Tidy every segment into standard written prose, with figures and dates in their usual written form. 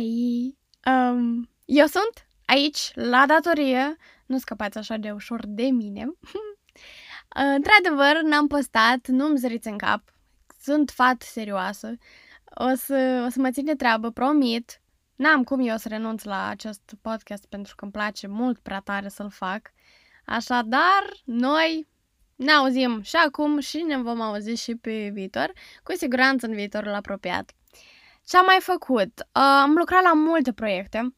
Hei, eu sunt aici la datorie, nu scăpați așa de ușor de mine. Într-adevăr, n-am postat, nu-mi zăriți în cap, sunt fată serioasă, o să mă țin de treabă, promit. N-am cum eu să renunț la acest podcast pentru că îmi place mult prea tare să-l fac. Așadar, noi ne auzim și acum și ne vom auzi și pe viitor, cu siguranță în viitorul apropiat. Ce am mai făcut? Am lucrat la multe proiecte,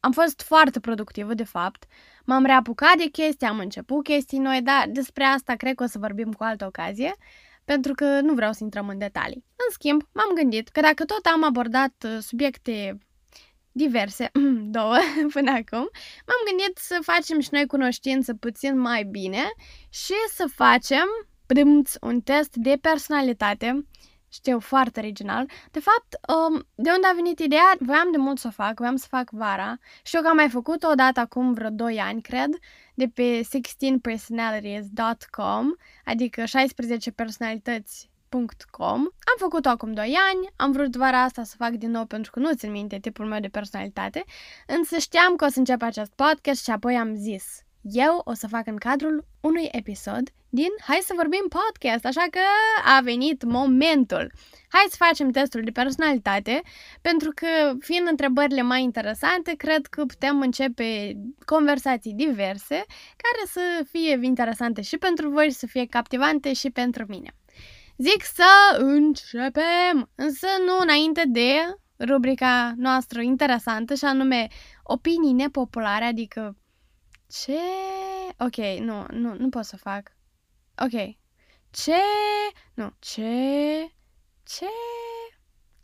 am fost foarte productivă de fapt, m-am reapucat de chestii, am început chestii noi, dar despre asta cred că o să vorbim cu altă ocazie, pentru că nu vreau să intrăm în detalii. În schimb, m-am gândit că dacă tot am abordat subiecte diverse, două până acum, m-am gândit să facem și noi cunoștință puțin mai bine și să facem un test de personalitate. Știu, foarte original. De fapt, de unde a venit ideea? Voiam de mult să o fac, voiam să fac vara. Știu că am mai făcut-o odată acum vreo 2 ani, cred, de pe 16personalities.com, adică 16personalități.com. Am făcut-o acum 2 ani, am vrut vara asta să fac din nou pentru că nu țin minte tipul meu de personalitate, însă știam că o să încep acest podcast și apoi am zis, eu o să fac în cadrul unui episod din Hai să vorbim podcast, așa că a venit momentul. Hai să facem testul de personalitate, pentru că fiind întrebările mai interesante, cred că putem începe conversații diverse care să fie interesante și pentru voi și să fie captivante și pentru mine. Zic să începem, însă nu înainte de rubrica noastră interesantă și anume opinii nepopulare, adică ce... Ok, nu pot să fac. Ok. Ce? Nu. Ce? Ce?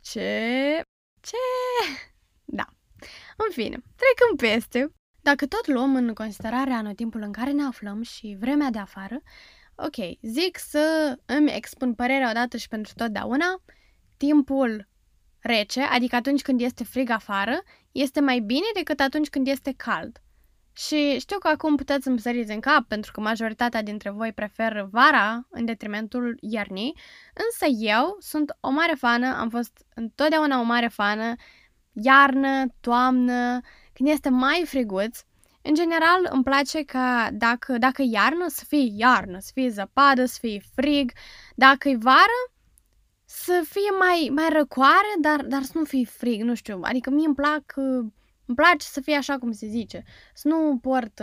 Ce? Ce? Da. În fine, trecând peste. Dacă tot luăm în considerare anotimpul în care ne aflăm și vremea de afară, ok, zic să îmi expun părerea odată și pentru totdeauna. Timpul rece, adică atunci când este frig afară, este mai bine decât atunci când este cald. Și știu că acum puteți să-mi săriți în cap, pentru că majoritatea dintre voi preferă vara în detrimentul iernii, însă eu sunt o mare fană, am fost întotdeauna o mare fană, iarnă, toamnă, când este mai friguț. În general îmi place ca dacă e iarnă, să fie iarnă, să fie zăpadă, să fie frig, dacă e vară, să fie mai răcoare, dar să nu fie frig, nu știu, adică mie îmi place să fie așa cum se zice, să nu port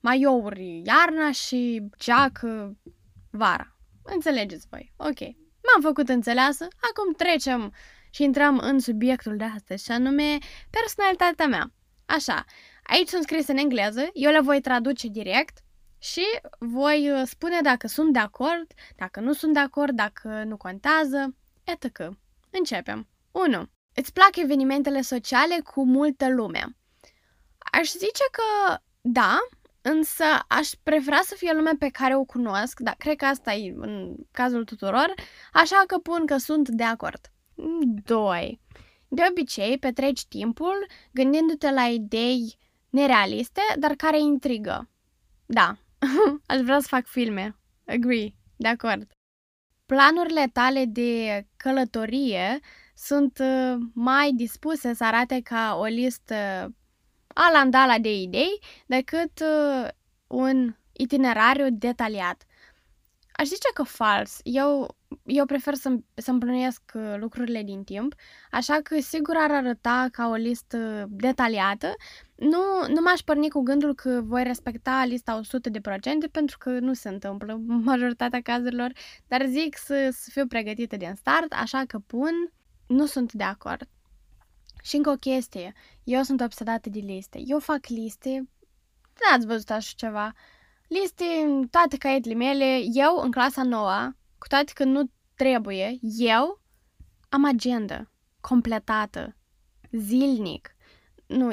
maiouri iarna și geacă vara. Înțelegeți voi, ok. M-am făcut înțeleasă, acum trecem și intrăm în subiectul de astăzi, și anume personalitatea mea. Așa, aici sunt scrise în engleză, eu le voi traduce direct și voi spune dacă sunt de acord, dacă nu sunt de acord, dacă nu contează, etc. Începem. 1. Îți plac evenimentele sociale cu multă lume? Aș zice că da, însă aș prefera să fie lume pe care o cunosc, dar cred că asta e în cazul tuturor, așa că pun că sunt de acord. 2. De obicei, petreci timpul gândindu-te la idei nerealiste, dar care intrigă. Da, aș vrea să fac filme. Agree, de acord. Planurile tale de călătorie sunt mai dispuse să arate ca o listă alandala de idei decât un itinerariu detaliat. Aș zice că fals. Eu prefer să-mi plănuiesc lucrurile din timp, așa că sigur ar arăta ca o listă detaliată. Nu m-aș porni cu gândul că voi respecta lista 100% pentru că nu se întâmplă în majoritatea cazurilor, dar zic să fiu pregătită din start, așa că pun... Nu sunt de acord. Și încă o chestie. Eu sunt obsedată de liste. Eu fac liste. N-ați văzut așa ceva. Liste în toate caietele mele. Eu, în clasa 9, cu toate că nu trebuie, eu am agenda completată. Zilnic. Nu...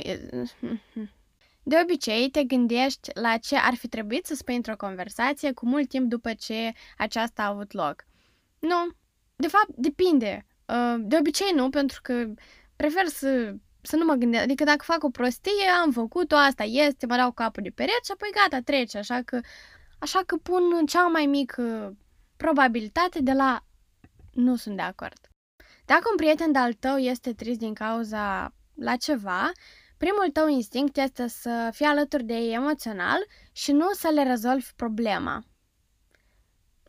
De obicei, te gândești la ce ar fi trebuit să spui într-o conversație cu mult timp după ce aceasta a avut loc. Nu. De fapt, depinde. De obicei nu, pentru că prefer să nu mă gândesc. Adică dacă fac o prostie, am făcut-o, asta este, mă dau capul de perete și apoi gata, trece. Așa că pun cea mai mică probabilitate de la nu sunt de acord. Dacă un prieten de-al tău este trist din cauza la ceva, primul tău instinct este să fii alături de ei emoțional și nu să le rezolvi problema.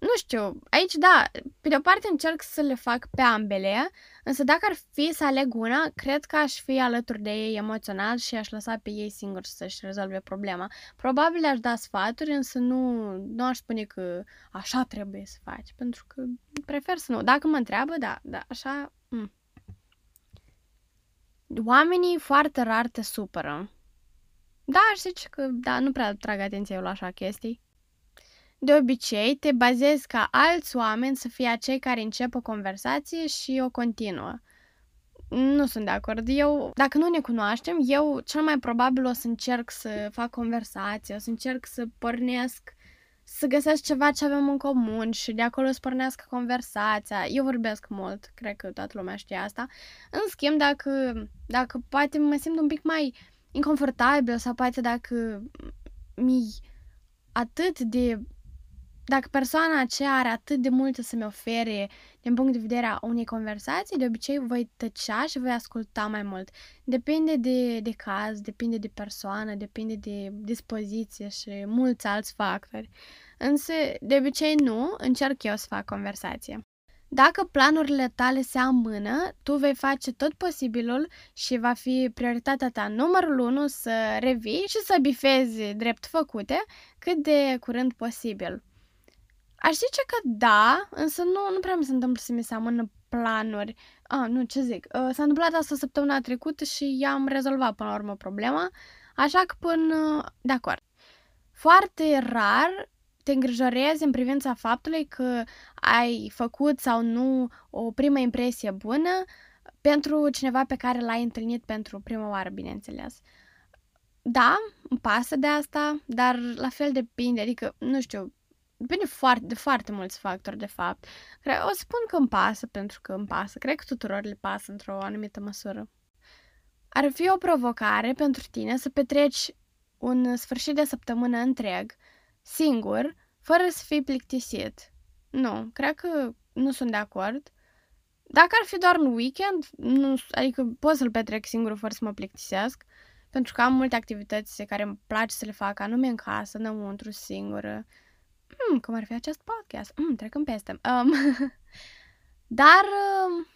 Nu știu, aici da, pe de o parte încerc să le fac pe ambele, însă dacă ar fi să aleg una, cred că aș fi alături de ei emoțional și aș lăsa pe ei singuri să-și rezolve problema. Probabil aș da sfaturi, însă nu aș spune că așa trebuie să faci, pentru că prefer să nu. Dacă mă întreabă, da, așa... Oamenii foarte rar te supără. Da, aș zice că da, nu prea trag atenție eu la așa chestii. De obicei, te bazezi ca alți oameni să fie acei care încep o conversație și o continuă. Nu sunt de acord. Dacă nu ne cunoaștem, eu cel mai probabil o să încerc să fac conversație, o să încerc să pornesc, să găsesc ceva ce avem în comun și de acolo să pornească conversația. Eu vorbesc mult, cred că toată lumea știe asta. În schimb, dacă poate mă simt un pic mai inconfortabil sau poate dacă dacă persoana aceea are atât de multe să-mi ofere din punct de vedere a unei conversații, de obicei voi tăcea și voi asculta mai mult. Depinde de caz, depinde de persoană, depinde de dispoziție și mulți alți factori. Însă, de obicei nu, încerc eu să fac conversație. Dacă planurile tale se amână, tu vei face tot posibilul și va fi prioritatea ta numărul 1 să revii și să bifezi drept făcute cât de curând posibil. Aș zice că da, însă nu prea mi se întâmplă să mi se amână planuri. S-a întâmplat asta săptămâna trecută și i-am rezolvat până la urmă problema, așa că de acord. Foarte rar te îngrijorezi în privința faptului că ai făcut sau nu o primă impresie bună pentru cineva pe care l-ai întâlnit pentru prima oară, bineînțeles. Da, îmi pasă de asta, dar la fel depinde, adică, nu știu, depinde de foarte mulți factori, de fapt. O să spun că îmi pasă, pentru că îmi pasă. Cred că tuturor le pasă într-o anumită măsură. Ar fi o provocare pentru tine să petreci un sfârșit de săptămână întreg, singur, fără să fii plictisit. Nu, cred că nu sunt de acord. Dacă ar fi doar un weekend, adică pot să-l petrec singur fără să mă plictisesc, pentru că am multe activități care îmi place să le fac, anume în casă, înăuntru, singură. Cum ar fi acest podcast? Trecând peste. Dar,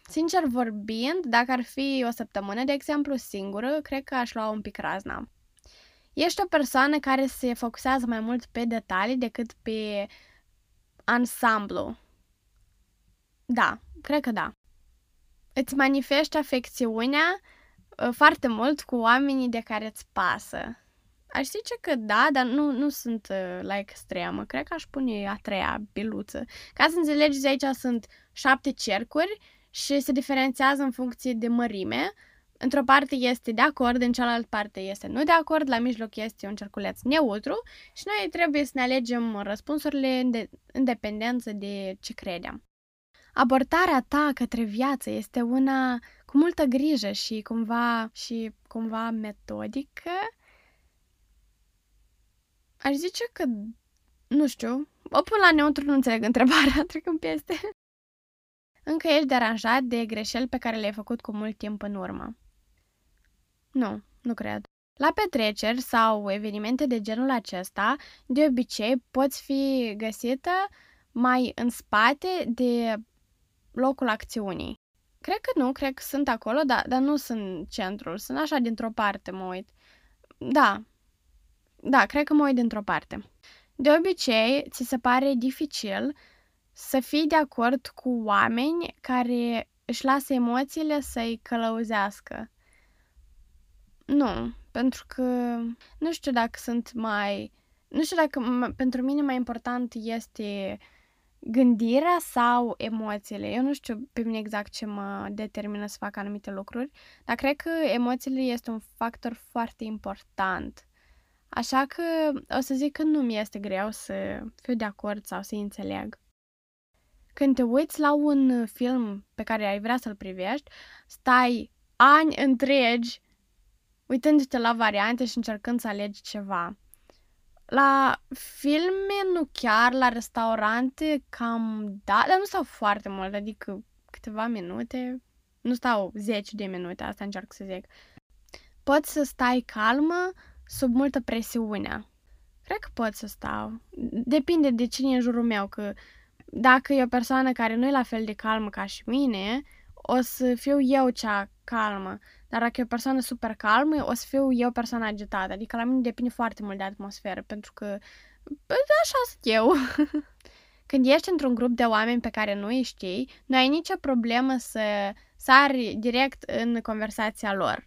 sincer vorbind, dacă ar fi o săptămână, de exemplu, singură, cred că aș lua un pic razna. Ești o persoană care se focusează mai mult pe detalii decât pe ansamblu. Da, cred că da. Îți manifesti afecțiunea foarte mult cu oamenii de care îți pasă. Aș zice că da, dar nu sunt la extremă. Cred că aș pune a treia biluță. Ca să înțelegeți, aici sunt 7 cercuri și se diferențiază în funcție de mărime. Într-o parte este de acord, în cealaltă parte este nu de acord, la mijloc este un cerculeț neutru și noi trebuie să ne alegem răspunsurile în dependență de ce credem. Abordarea ta către viață este una cu multă grijă și cumva metodică. Aș zice că, nu știu, o pun la neutru, nu înțeleg întrebarea, trecând peste. Încă ești deranjat de greșeli pe care le-ai făcut cu mult timp în urmă. Nu cred. La petreceri sau evenimente de genul acesta, de obicei poți fi găsită mai în spate de locul acțiunii. Cred că nu, cred că sunt acolo, dar nu sunt centrul, sunt așa dintr-o parte, mă uit. Da, cred că mă uit dintr-o parte. De obicei, ți se pare dificil să fii de acord cu oameni care își lasă emoțiile să-i călăuzească. Nu, pentru că nu știu dacă nu știu dacă pentru mine mai important este gândirea sau emoțiile. Eu nu știu pe mine exact ce mă determină să fac anumite lucruri, dar cred că emoțiile este un factor foarte important. Așa că o să zic că nu mi-este greu să fiu de acord sau să-i înțeleg. Când te uiți la un film pe care ai vrea să-l privești, stai ani întregi uitându-te la variante și încercând să alegi ceva. La filme nu chiar, la restaurante cam da, dar nu stau foarte mult, adică câteva minute, nu stau 10 de minute, asta încerc să zic. Poți să stai calmă sub multă presiune. Cred că pot să stau. Depinde de cine e în jurul meu, că dacă e o persoană care nu e la fel de calmă ca și mine, o să fiu eu cea calmă. Dar dacă e o persoană super calmă, o să fiu eu persoana agitată. Adică la mine depinde foarte mult de atmosferă, pentru că așa sunt eu. Când ești într-un grup de oameni pe care nu îi știi, nu ai nicio problemă să sari direct în conversația lor.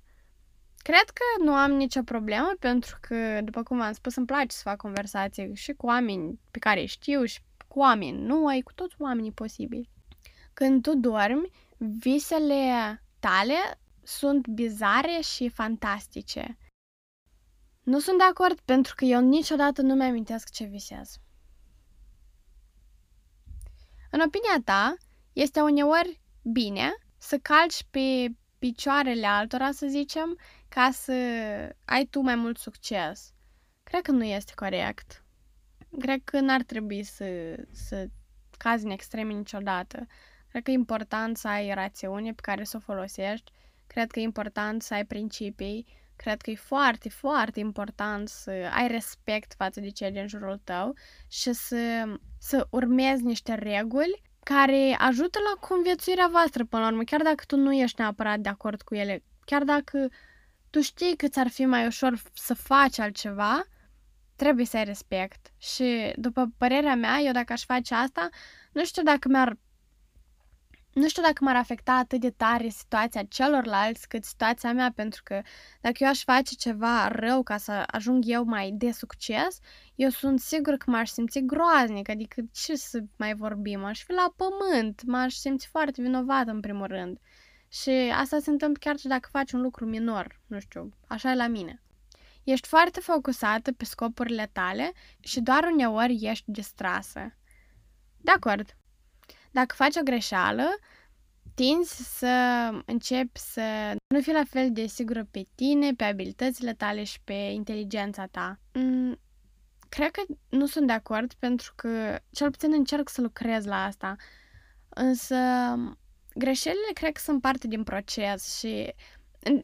Cred că nu am nicio problemă, pentru că, după cum v-am spus, îmi place să fac conversații și cu oameni pe care știu și cu oameni noi, cu toți oamenii posibili. Când tu dormi, visele tale sunt bizare și fantastice. Nu sunt de acord, pentru că eu niciodată nu mi-amintesc ce visez. În opinia ta, este uneori bine să calci pe picioarele altora, să zicem, ca să ai tu mai mult succes. Cred că nu este corect. Cred că n-ar trebui să cazi în extreme niciodată. Cred că e important să ai rațiune pe care să o folosești. Cred că e important să ai principii. Cred că e foarte, foarte important să ai respect față de cei din jurul tău și să urmezi niște reguli care ajută la conviețuirea voastră până la urmă, chiar dacă tu nu ești neapărat de acord cu ele, chiar dacă tu știi că ți-ar fi mai ușor să faci altceva, trebuie să ai respect. Și după părerea mea, eu dacă aș face asta, nu știu dacă m-ar afecta atât de tare situația celorlalți cât situația mea, pentru că dacă eu aș face ceva rău ca să ajung eu mai de succes, eu sunt sigur că m-aș simți groaznic, adică ce să mai vorbim, aș fi la pământ, m-aș simți foarte vinovată în primul rând. Și asta se întâmplă chiar și dacă faci un lucru minor, nu știu, așa e la mine. Ești foarte focusată pe scopurile tale și doar uneori ești distrasă. De acord. Dacă faci o greșeală, tinzi să începi să nu fii la fel de sigură pe tine, pe abilitățile tale și pe inteligența ta. Cred că nu sunt de acord, pentru că cel puțin încerc să lucrez la asta. Însă greșelile cred că sunt parte din proces și...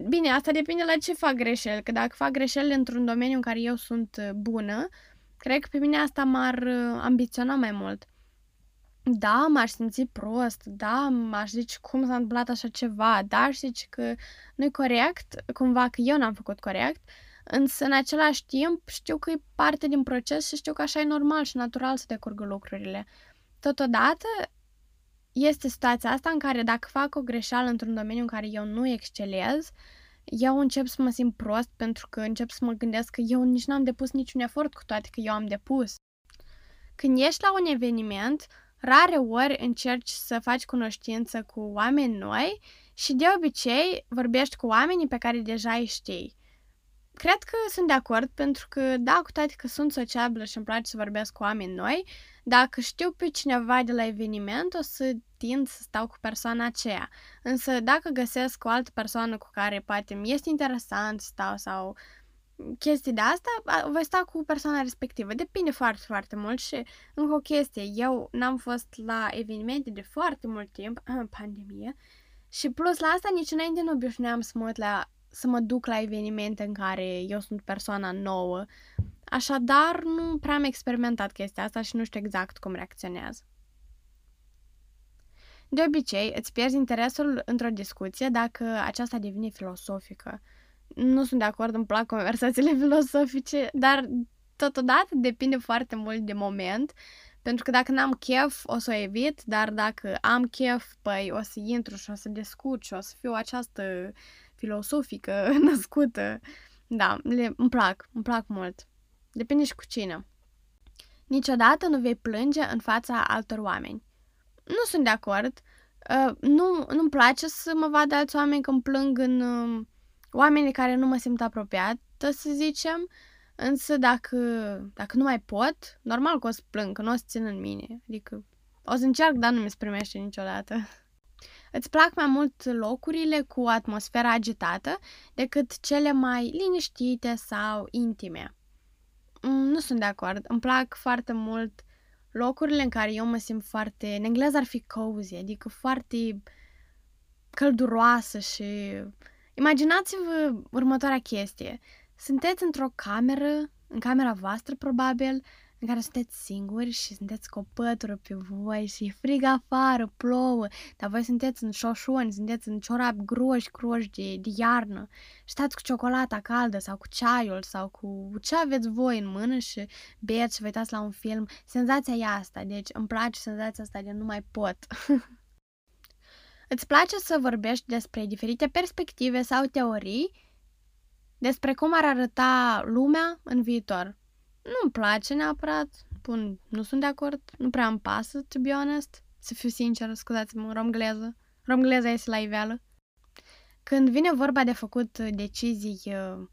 Bine, asta depinde la ce fac greșeli, că dacă fac greșelile într-un domeniu în care eu sunt bună, cred că pe mine asta m-ar ambiționa mai mult. Da, m-aș simți prost, da, m-aș zice cum s-a întâmplat așa ceva, da, aș zice că nu-i corect, cumva că eu n-am făcut corect, însă în același timp știu că e parte din proces și știu că așa e normal și natural să decurgă lucrurile. Totodată este situația asta în care dacă fac o greșeală într-un domeniu în care eu nu excelez, eu încep să mă simt prost, pentru că încep să mă gândesc că eu nici n-am depus niciun efort, cu toate că eu am depus. Când ești la un eveniment, rare ori încerci să faci cunoștință cu oameni noi și de obicei vorbești cu oamenii pe care deja îi știi. Cred că sunt de acord, pentru că, da, cu toate că sunt sociabilă și îmi place să vorbesc cu oameni noi, dacă știu pe cineva de la eveniment, o să tind să stau cu persoana aceea. Însă dacă găsesc o altă persoană cu care poate mi este interesant să stau sau chestii de asta, voi sta cu persoana respectivă. Depinde foarte, foarte mult. Și încă o chestie, eu n-am fost la evenimente de foarte mult timp, pandemie, și plus la asta nici înainte nu obișnuiam să mă duc la evenimente în care eu sunt persoana nouă. Așadar, nu prea am experimentat chestia asta și nu știu exact cum reacționează. De obicei, îți pierzi interesul într-o discuție dacă aceasta devine filosofică. Nu sunt de acord, îmi plac conversațiile filosofice, dar totodată depinde foarte mult de moment, pentru că dacă n-am chef, o să o evit, dar dacă am chef, păi o să intru și o să discut și o să fiu această filosofică născută. Da, îmi plac mult. Depinde și cu cine. Niciodată nu vei plânge în fața altor oameni. Nu sunt de acord. Nu-mi place să mă vadă alți oameni când plâng în... oamenii care nu mă simt apropiată, să zicem, însă dacă nu mai pot, normal că o să plâng, că nu o să țin în mine. Adică o să încerc, dar nu mi se primește niciodată. Îți plac mai mult locurile cu atmosfera agitată decât cele mai liniștite sau intime. Nu sunt de acord. Îmi plac foarte mult locurile în care eu mă simt foarte... În engleză ar fi cozy, adică foarte călduroasă și... Imaginați-vă următoarea chestie. Sunteți într-o cameră, în camera voastră probabil, în care sunteți singuri și sunteți cu o pătură pe voi și e frig afară, plouă, dar voi sunteți în șoșoni, sunteți în ciorapi groși de iarnă, stați cu ciocolata caldă sau cu ceaiul sau cu ce aveți voi în mână și beți și vă uitați la un film. Senzația e asta, deci îmi place senzația asta de nu mai pot. Îți place să vorbești despre diferite perspective sau teorii despre cum ar arăta lumea în viitor. Nu-mi place neapărat, bun, nu sunt de acord, nu prea îmi pasă, to be honest, să fiu sinceră, scuzați-mă, romgleza este la iveală. Când vine vorba de făcut decizii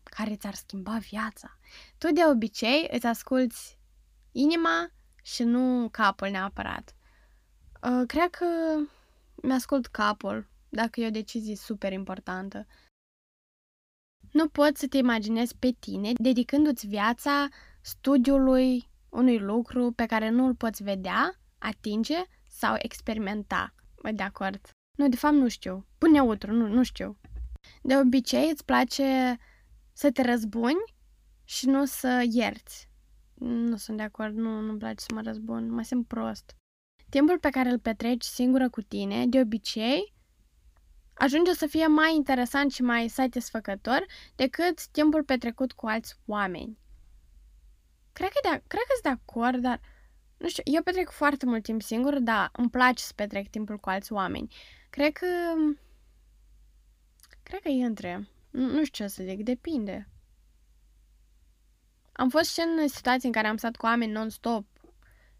care ți-ar schimba viața, tu de obicei îți asculți inima și nu capul neapărat. Cred că mi-ascult capul dacă e o decizie super importantă. Nu poți să te imaginezi pe tine dedicându-ți viața studiului unui lucru pe care nu îl poți vedea, atinge sau experimenta. De acord. Nu, de fapt nu știu. Pun neutru, nu știu. De obicei îți place să te răzbuni și nu să ierți. Nu sunt de acord, nu-mi place să mă răzbun, mă simt prost. Timpul pe care îl petreci singură cu tine, de obicei, ajunge să fie mai interesant și mai satisfăcător decât timpul petrecut cu alți oameni. Cred că sunt de acord, dar nu știu, eu petrec foarte mult timp singur, dar îmi place să petrec timpul cu alți oameni. Cred că e între. Nu știu ce să zic, depinde. Am fost și în situații în care am stat cu oameni non-stop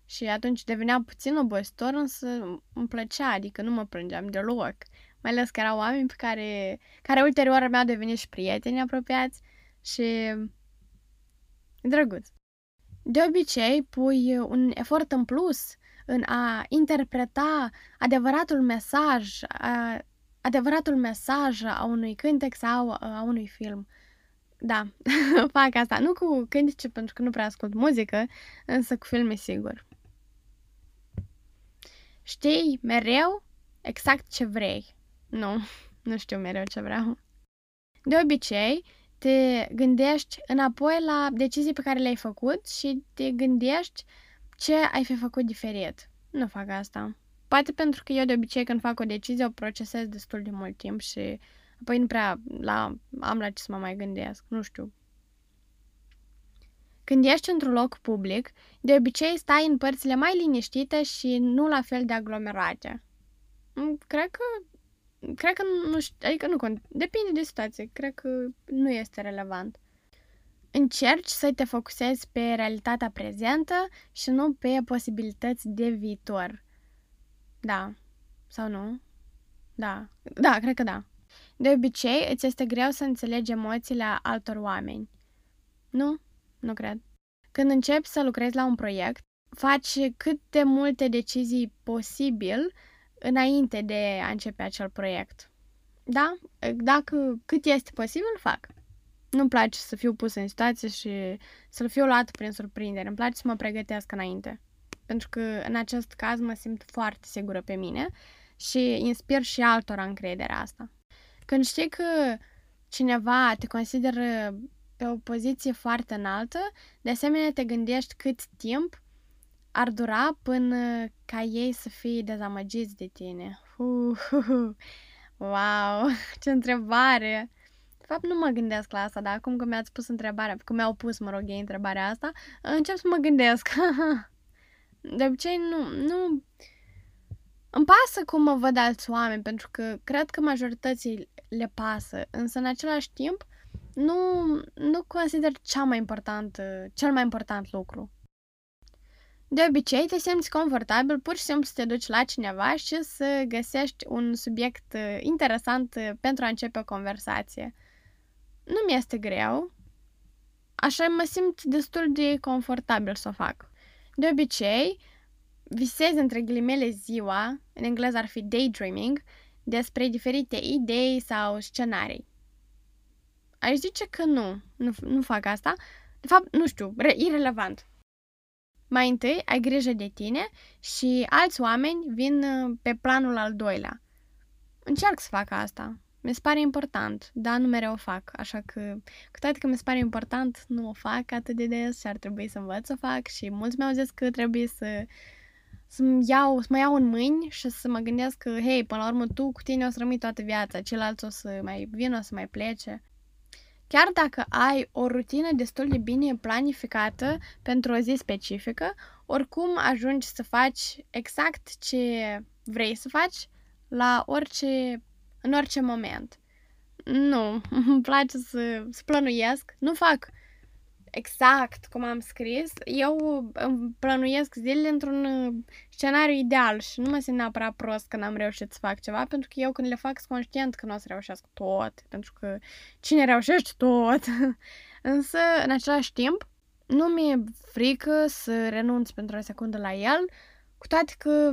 și atunci devenea puțin obositor, însă îmi plăcea, adică nu mă plângeam deloc. Mai ales că erau oameni pe care ulterior mi-au devenit și prieteni apropiați și e drăguț. De obicei, pui un efort în plus în a interpreta adevăratul mesaj a unui cântec sau a unui film. Da, fac asta. Nu cu cântece, pentru că nu prea ascult muzică, însă cu filme sigur. Știi mereu exact ce vrei. Nu știu mereu ce vreau. De obicei, te gândești înapoi la decizii pe care le-ai făcut și te gândești ce ai fi făcut diferit. Nu fac asta. Poate pentru că eu de obicei când fac o decizie o procesez destul de mult timp și apoi nu prea am la ce să mă mai gândesc. Nu știu. Când ești într-un loc public, de obicei stai în părțile mai liniștite și nu la fel de aglomerate. Cred că nu știu, adică nu contează, depinde de situație, cred că nu este relevant. Încerci să te focusezi pe realitatea prezentă și nu pe posibilități de viitor. Da, sau nu? Da, cred că da. De obicei, îți este greu să înțelegi emoțiile altor oameni. Nu cred. Când începi să lucrezi la un proiect, faci cât de multe decizii posibil înainte de a începe acel proiect. Da? Dacă cât este posibil, fac. Nu-mi place să fiu pusă în situație și să-l fiu luat prin surprindere. Îmi place să mă pregătesc înainte. Pentru că în acest caz mă simt foarte sigură pe mine și inspir și altora încrederea asta. Când știi că cineva te consideră pe o poziție foarte înaltă, de asemenea te gândești cât timp ar dura până ca ei să fie dezamăgiți de tine. Wow, ce întrebare! De fapt, nu mă gândesc la asta, dar acum că mi-ați pus întrebarea, că mi-au pus, mă rog, ei întrebarea asta, încep să mă gândesc. De obicei, nu... Îmi pasă cum mă văd alți oameni, pentru că cred că majorității le pasă, însă în același timp nu consider cel mai important lucru. De obicei, te simți confortabil pur și simplu să te duci la cineva și să găsești un subiect interesant pentru a începe o conversație. Nu mi-este greu, așa mă simt destul de confortabil să o fac. De obicei, visez între ghilimele ziua, în engleză ar fi daydreaming, despre diferite idei sau scenarii. Aș zice că nu fac asta. De fapt, nu știu, irelevant. Mai întâi, ai grijă de tine și alți oameni vin pe planul al doilea. Încerc să fac asta. Mi se pare important, dar nu mereu o fac, așa că, cu toate că mi se pare important, nu o fac atât de des și ar trebui să învăț să o fac și mulți mi-au zis că trebuie să mă iau în mâini și să mă gândesc că, hei, până la urmă tu cu tine o să rămâi toată viața, ceilalți o să mai vină, o să mai plece. Chiar dacă ai o rutină destul de bine planificată pentru o zi specifică, oricum ajungi să faci exact ce vrei să faci în orice moment. Nu, îmi place să plănuiesc, nu fac exact cum am scris. Eu îmi plănuiesc zilele într-un scenariu ideal și nu mă simt neapărat prost că n-am reușit să fac ceva, pentru că eu când le fac sunt conștient că nu o să reușesc tot, pentru că cine reușește tot? Însă, în același timp, nu mi-e frică să renunț pentru o secundă la el, cu toate că,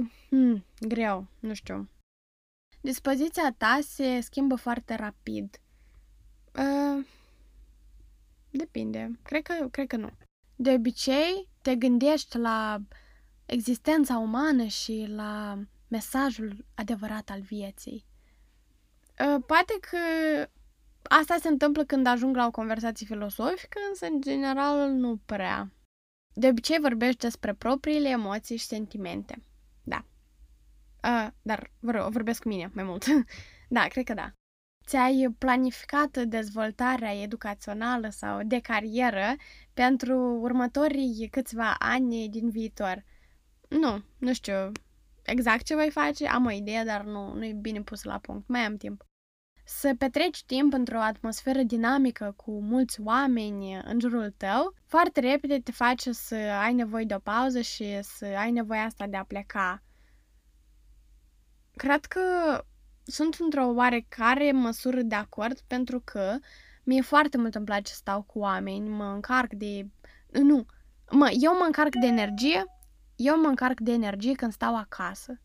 greu, nu știu. Dispoziția ta se schimbă foarte rapid. Depinde. Cred că nu. De obicei, te gândești la existența umană și la mesajul adevărat al vieții. Poate că asta se întâmplă când ajung la o conversație filosofică, însă, în general, nu prea. De obicei, vorbești despre propriile emoții și sentimente. Da. Dar vorbesc cu mine mai mult. Da, cred că da. Ți-ai planificat dezvoltarea educațională sau de carieră pentru următorii câțiva ani din viitor? Nu știu exact ce voi face, am o idee, dar nu e bine pus la punct, mai am timp. Să petreci timp într-o atmosferă dinamică cu mulți oameni în jurul tău, foarte repede te face să ai nevoie de o pauză și să ai nevoia asta de a pleca. Cred că sunt într-o oarecare măsură de acord, pentru că mie foarte mult îmi place să stau cu oameni, mă încarc de energie când stau acasă.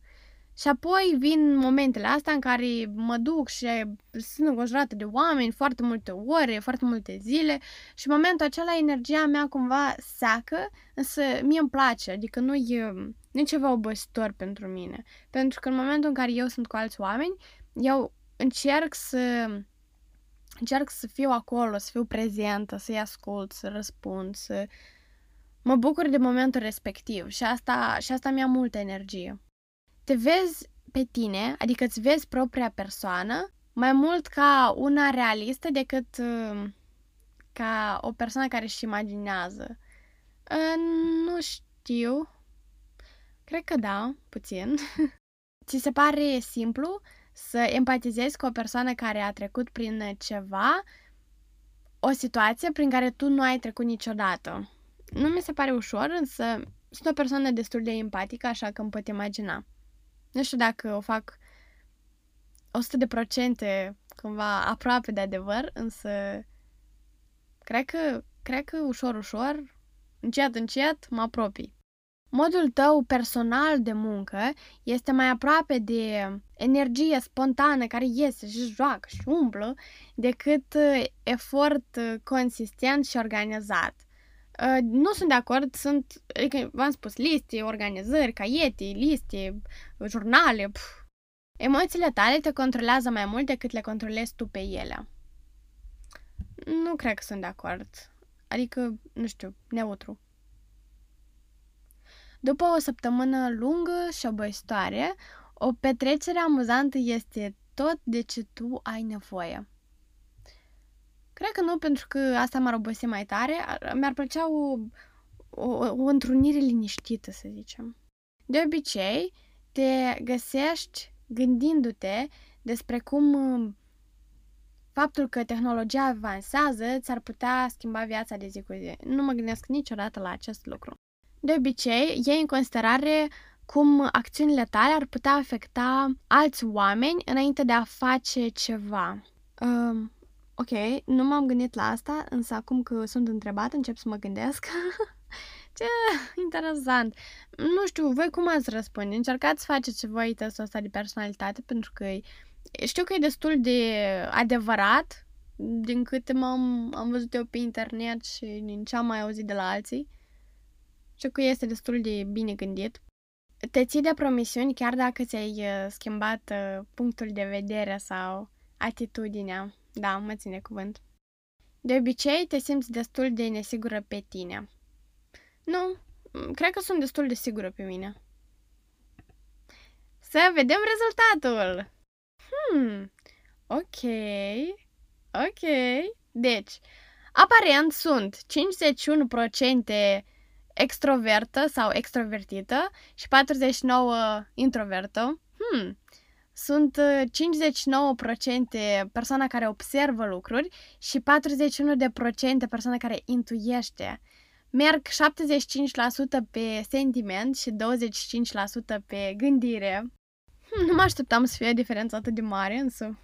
Și apoi vin momentele astea în care mă duc și sunt înconjurată de oameni foarte multe ore, foarte multe zile și în momentul acela energia mea cumva seacă, însă mie îmi place, adică nu e ceva obositor pentru mine. Pentru că în momentul în care eu sunt cu alți oameni, eu încerc să fiu acolo, să fiu prezentă, să-i ascult, să răspund, să mă bucur de momentul respectiv și asta mi-a multă energie. Te vezi pe tine, adică îți vezi propria persoană, mai mult ca una realistă decât ca o persoană care își imaginează. Nu știu. Cred că da, puțin. Ți se pare simplu să empatizezi cu o persoană care a trecut prin ceva, o situație prin care tu nu ai trecut niciodată. Nu mi se pare ușor, însă sunt o persoană destul de empatică, așa că îmi pot imagina. Nu știu dacă o fac 100% cumva aproape de adevăr, însă cred că ușor, ușor, încet, încet mă apropii. Modul tău personal de muncă este mai aproape de energie spontană care iese și joacă și umblă decât efort consistent și organizat. Nu sunt de acord, adică v-am spus, liste, organizări, caiete, liste, jurnale. Emoțiile tale te controlează mai mult decât le controlezi tu pe ele. Nu cred că sunt de acord. Adică, nu știu, neutru. După o săptămână lungă și obositoare, o petrecere amuzantă este tot de ce tu ai nevoie. Cred că nu, pentru că asta m-ar obosi mai tare. Mi-ar plăcea o întrunire liniștită, să zicem. De obicei, te găsești gândindu-te despre cum faptul că tehnologia avansează ți-ar putea schimba viața de zi cu zi. Nu mă gândesc niciodată la acest lucru. De obicei, iei în considerare cum acțiunile tale ar putea afecta alți oameni înainte de a face ceva. Ok, nu m-am gândit la asta, însă acum că sunt întrebată, încep să mă gândesc. Ce interesant! Nu știu, voi cum ați răspunde? Încercați să faceți voi testul ăsta de personalitate, pentru că știu că e destul de adevărat, din câte am văzut eu pe internet și din ce am mai auzit de la alții. Știu că este destul de bine gândit. Te ții de promisiuni chiar dacă ți-ai schimbat punctul de vedere sau Atitudinea. Da, mă ține cuvânt. De obicei, te simți destul de nesigură pe tine. Nu, cred că sunt destul de sigură pe mine. Să vedem rezultatul! Ok. Deci, aparent sunt 51% extrovertă sau extrovertită și 49% introvertă. Sunt 59% persoana care observă lucruri și 41% persoana care intuiește. Merg 75% pe sentiment și 25% pe gândire. Nu mă așteptam să fie o diferență atât de mare, însă...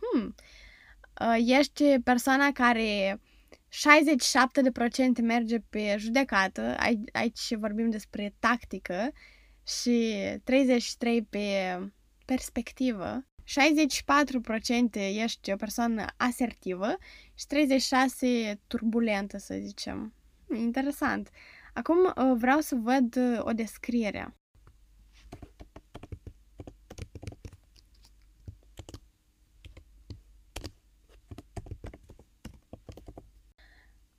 Ești persoana care 67% merge pe judecată, aici vorbim despre tactică, și 33% pe perspectivă, 64% ești o persoană asertivă și 36% turbulentă, să zicem. Interesant. Acum vreau să văd o descriere.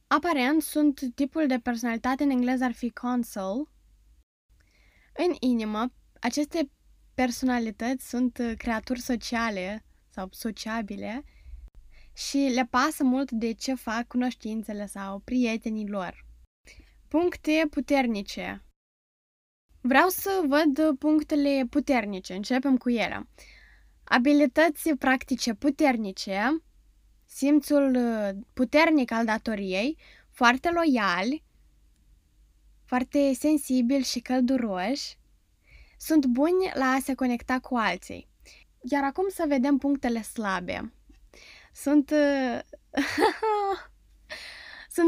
Aparent, sunt tipul de personalitate, în engleză ar fi counsel. În inimă, aceste personalități sunt creaturi sociale sau sociabile și le pasă mult de ce fac cunoștințele sau prietenii lor. Puncte puternice. Vreau să văd punctele puternice. Începem cu ele. Abilități practice puternice. Simțul puternic al datoriei, foarte loiali, foarte sensibili și călduroși, sunt buni la a se conecta cu alții. Iar acum să vedem punctele slabe. Sunt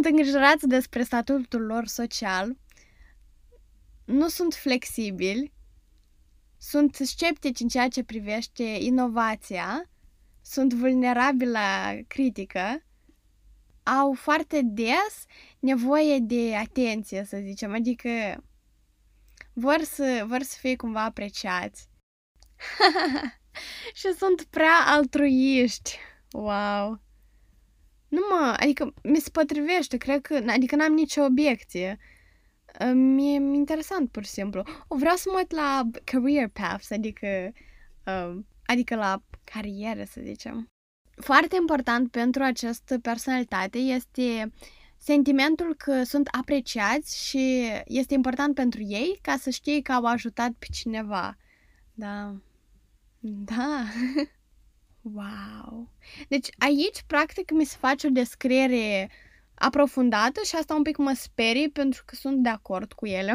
îngrijorați despre statutul lor social, nu sunt flexibili, sunt sceptici în ceea ce privește inovația, sunt vulnerabili la critică, au foarte des nevoie de atenție, să zicem, adică vor să fie cumva apreciați. Și sunt prea altruiști. Wow! Adică mi se potrivește, cred că, adică n-am nicio obiecție. Mi-e interesant, pur și simplu. Vreau să mă uit la career paths, adică la carieră, să zicem. Foarte important pentru această personalitate este sentimentul că sunt apreciați și este important pentru ei ca să știe că au ajutat pe cineva. Da. Wow! Deci aici, practic, mi se face o descriere aprofundată și asta un pic mă sperie pentru că sunt de acord cu ele.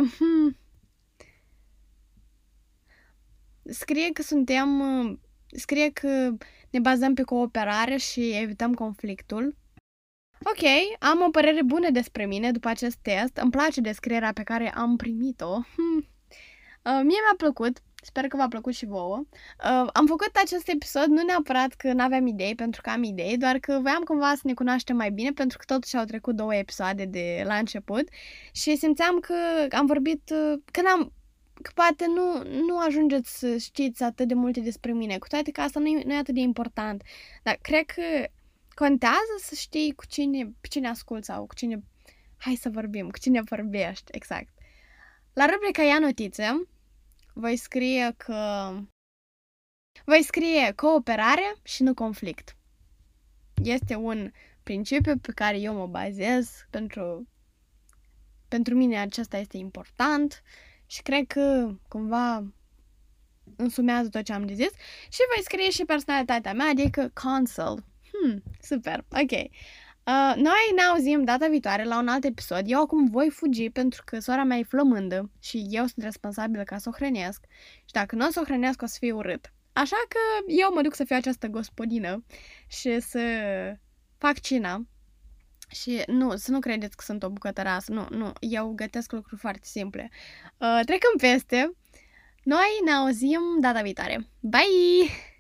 Scrie că ne bazăm pe cooperare și evităm conflictul. Ok, am o părere bună despre mine după acest test. Îmi place descrierea pe care am primit-o. Mie mi-a plăcut. Sper că v-a plăcut și vouă. Am făcut acest episod nu neapărat că n-aveam idei, pentru că am idei, doar că voiam cumva să ne cunoaștem mai bine, pentru că totuși au trecut 2 episoade de la început și simțeam că am vorbit, că poate nu ajungeți să știți atât de multe despre mine, cu toate că asta nu e atât de important. Dar cred că contează să știi cu cine asculți sau cu cine vorbești, exact. La rubrica Ia notițe, voi scrie cooperare și nu conflict. Este un principiu pe care eu mă bazez, pentru mine acesta este important. Și cred că cumva însumează tot ce am de zis. Și voi scrie și personalitatea mea, adică counsel. Super, ok. Noi ne auzim data viitoare la un alt episod. Eu acum voi fugi pentru că sora mea e flămândă și eu sunt responsabilă ca să o hrănesc. Și dacă nu o să o hrănesc, o să fie urât. Așa că eu mă duc să fiu această gospodină și să fac cina. Și să nu credeți că sunt o bucătăreasă, nu, eu gătesc lucruri foarte simple. Trecem peste, noi ne auzim data viitoare. Bye!